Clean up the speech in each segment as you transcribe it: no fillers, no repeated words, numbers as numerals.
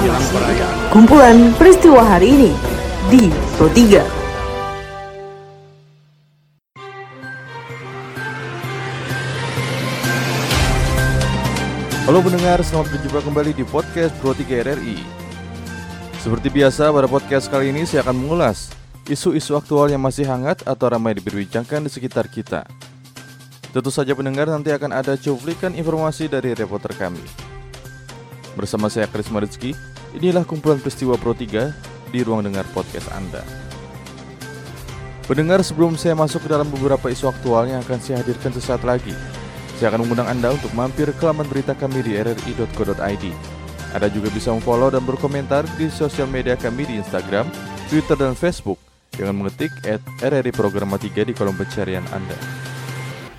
menjelang perayaan. Kumpulan peristiwa hari ini di Pro3. Halo pendengar, selamat berjumpa kembali di podcast Pro3 RRI. Seperti biasa, pada podcast kali ini saya akan mengulas isu-isu aktual yang masih hangat atau ramai diperbincangkan di sekitar kita. Tentu saja pendengar, nanti akan ada cuplikan informasi dari reporter kami. Bersama saya Kharisma Rizki, inilah kumpulan peristiwa Pro3 di ruang dengar podcast Anda. Pendengar, sebelum saya masuk ke dalam beberapa isu aktual yang akan saya hadirkan sesaat lagi, saya akan mengundang Anda untuk mampir ke laman berita kami di rri.co.id. Anda juga bisa memfollow dan berkomentar di sosial media kami di Instagram, Twitter, dan Facebook dengan mengetik @rriprograma3 di kolom pencarian Anda.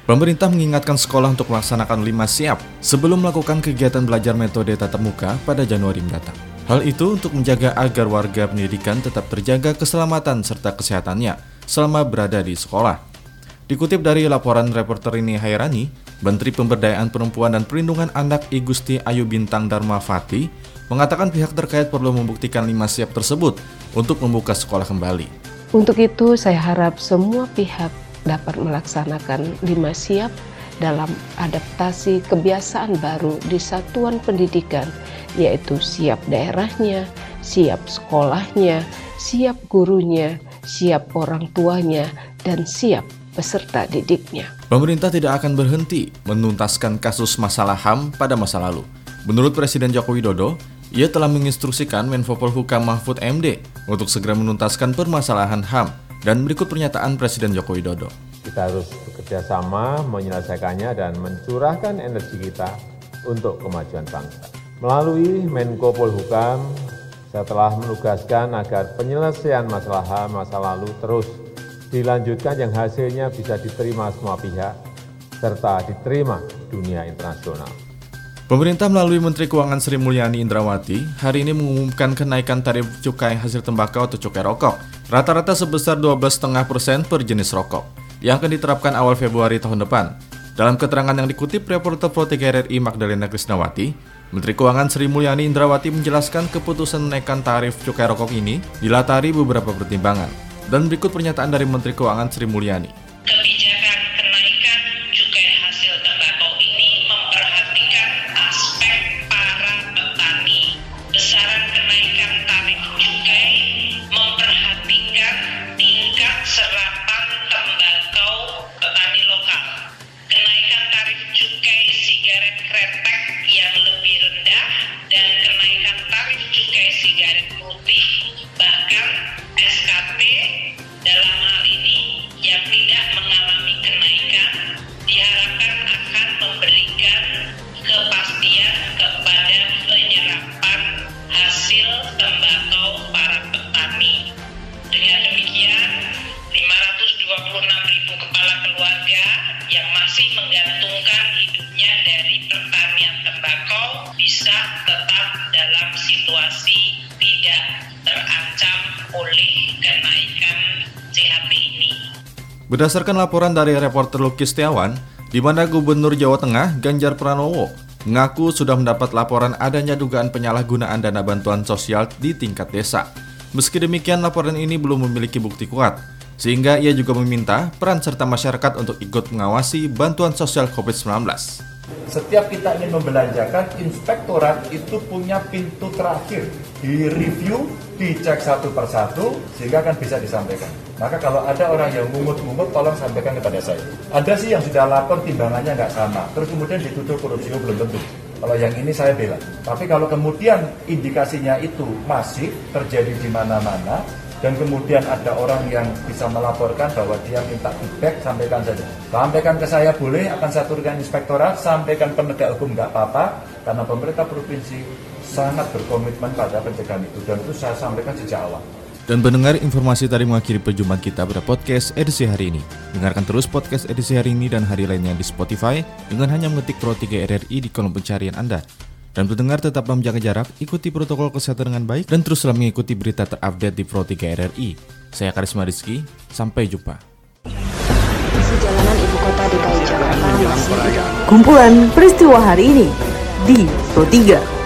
Pemerintah mengingatkan sekolah untuk melaksanakan 5 siap sebelum melakukan kegiatan belajar metode tatap muka pada Januari mendatang. Hal itu untuk menjaga agar warga pendidikan tetap terjaga keselamatan serta kesehatannya selama berada di sekolah. Dikutip dari laporan reporter Rini Hairani, Menteri Pemberdayaan Perempuan dan Perlindungan Anak I Gusti Ayu Bintang Dharmawati mengatakan pihak terkait perlu membuktikan 5 siap tersebut untuk membuka sekolah kembali. Untuk itu saya harap semua pihak dapat melaksanakan 5 siap dalam adaptasi kebiasaan baru di satuan pendidikan, yaitu siap daerahnya, siap sekolahnya, siap gurunya, siap orang tuanya, dan siap peserta didiknya. Pemerintah tidak akan berhenti menuntaskan kasus masalah HAM pada masa lalu. Menurut Presiden Joko Widodo, ia telah menginstruksikan Menko Polhukam Mahfud MD untuk segera menuntaskan permasalahan HAM, dan berikut pernyataan Presiden Joko Widodo. Kita harus bekerja sama menyelesaikannya dan mencurahkan energi kita untuk kemajuan bangsa. Melalui Menko Polhukam, saya telah menugaskan agar penyelesaian masalah HAM masa lalu terus dilanjutkan yang hasilnya bisa diterima semua pihak, serta diterima dunia internasional. Pemerintah melalui Menteri Keuangan Sri Mulyani Indrawati hari ini mengumumkan kenaikan tarif cukai hasil tembakau atau cukai rokok rata-rata sebesar 12,5% per jenis rokok yang akan diterapkan awal Februari tahun depan. Dalam keterangan yang dikutip reporter Pro3 RRI Magdalena Krisnawati, Menteri Keuangan Sri Mulyani Indrawati menjelaskan keputusan menaikkan tarif cukai rokok ini dilatari beberapa pertimbangan. Dan berikut pernyataan dari Menteri Keuangan Sri Mulyani. Kebijakan kenaikan cukai hasil tembakau ini memperhatikan aspek para petani. Besaran kenaikan tarif cukai memperhatikan tingkat serapan tembakau petani lokal. Kenaikan tarif cukai sigaret kretek yang lebih rendah dan kenaikan tarif cukai sigaret putih bahkan SKP dalam hal ini yang tidak mengalami kenaikan diharapkan akan memberikan kepastian kepada penyerapan hasil tembakau para petani. Dengan demikian, 526.000 kepala keluarga yang masih menggantungkan hidupnya dari pertanian tembakau bisa tetap dalam situasi tidak terancam oleh kenaikan CHP ini. Berdasarkan laporan dari reporter Lukis Tiawan, di mana Gubernur Jawa Tengah Ganjar Pranowo mengaku sudah mendapat laporan adanya dugaan penyalahgunaan dana bantuan sosial di tingkat desa. Meski demikian, laporan ini belum memiliki bukti kuat, sehingga ia juga meminta peran serta masyarakat untuk ikut mengawasi bantuan sosial COVID-19. Setiap kita ingin membelanjakan, inspektorat itu punya pintu terakhir, direview, dicek satu persatu, sehingga akan bisa disampaikan. Maka kalau ada orang yang mungut-mungut, tolong sampaikan kepada saya. Ada sih yang sudah lapor timbangannya nggak sama, terus kemudian dituduh korupsi, belum tentu. Kalau yang ini saya bela. Tapi kalau kemudian indikasinya itu masih terjadi di mana-mana, dan kemudian ada orang yang bisa melaporkan bahwa dia minta feedback, sampaikan saja. Sampaikan ke saya boleh, akan saya turunkan inspektorat, sampaikan penegak hukum nggak apa-apa, karena pemerintah provinsi sangat berkomitmen pada pencegahan itu, dan itu saya sampaikan sejak awal. Dan mendengar informasi tadi mengakhiri perjumpaan kita pada podcast edisi hari ini. Dengarkan terus podcast edisi hari ini dan hari lainnya di Spotify dengan hanya mengetik Pro3 RRI di kolom pencarian Anda. Dan pendengar, tetap menjaga jarak, ikuti protokol kesehatan dengan baik, dan teruslah mengikuti berita terupdate di Pro3 RRI. Saya Kharisma Rizki, sampai jumpa. Isi jalanan ibu kota DKI Jakarta. Kumpulan peristiwa hari ini di Pro3.